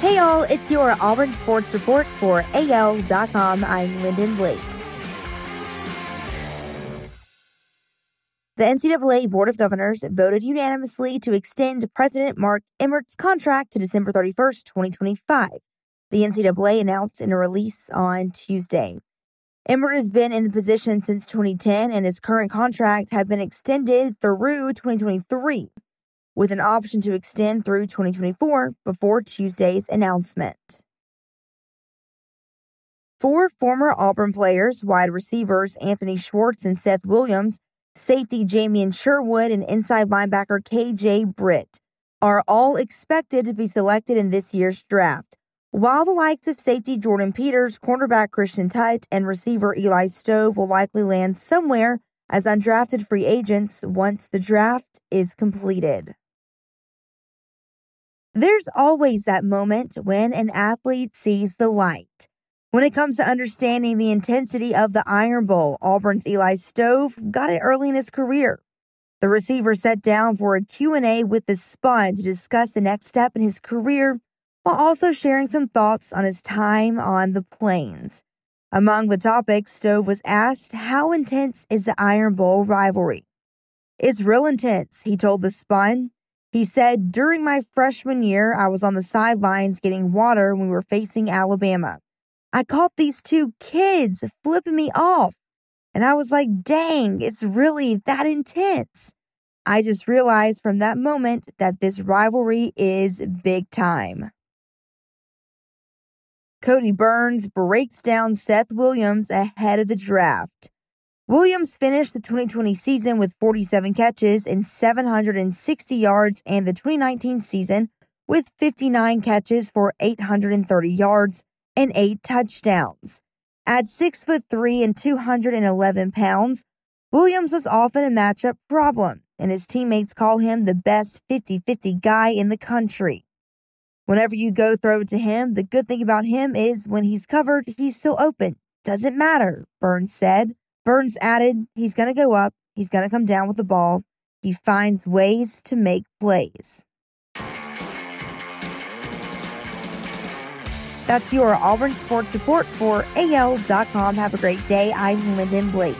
Hey all, it's your Auburn Sports Report for AL.com. I'm Lyndon Blake. The NCAA Board of Governors voted unanimously to extend President Mark Emmert's contract to December 31st, 2025, the NCAA announced in a release on Tuesday. Emmert has been in the position since 2010, and his current contract had been extended through 2023, with an option to extend through 2024 before Tuesday's announcement. Four former Auburn players, wide receivers Anthony Schwartz and Seth Williams, safety Jamien Sherwood, and inside linebacker K.J. Britt are all expected to be selected in this year's draft, while the likes of safety Jordan Peters, cornerback Christian Tutt, and receiver Eli Stove will likely land somewhere as undrafted free agents once the draft is completed. There's always that moment when an athlete sees the light. When it comes to understanding the intensity of the Iron Bowl, Auburn's Eli Stove got it early in his career. The receiver sat down for a Q&A with the Spun to discuss the next step in his career, while also sharing some thoughts on his time on the Plains. Among the topics, Stove was asked, how intense is the Iron Bowl rivalry? It's real intense, he told the Spun. He said, during my freshman year, I was on the sidelines getting water when we were facing Alabama. I caught these two kids flipping me off, and I was like, dang, it's really that intense. I just realized from that moment that this rivalry is big time. Kodi Burns breaks down Seth Williams ahead of the draft. Williams finished the 2020 season with 47 catches and 760 yards, and the 2019 season with 59 catches for 830 yards and 8 touchdowns. At 6'3" and 211 pounds, Williams was often a matchup problem, and his teammates call him the best 50-50 guy in the country. Whenever you go throw to him, the good thing about him is when he's covered, he's still open. Doesn't matter, Burns said. Burns added, he's going to go up, he's going to come down with the ball. He finds ways to make plays. That's your Auburn Sports Report for AL.com. Have a great day. I'm Lyndon Blake.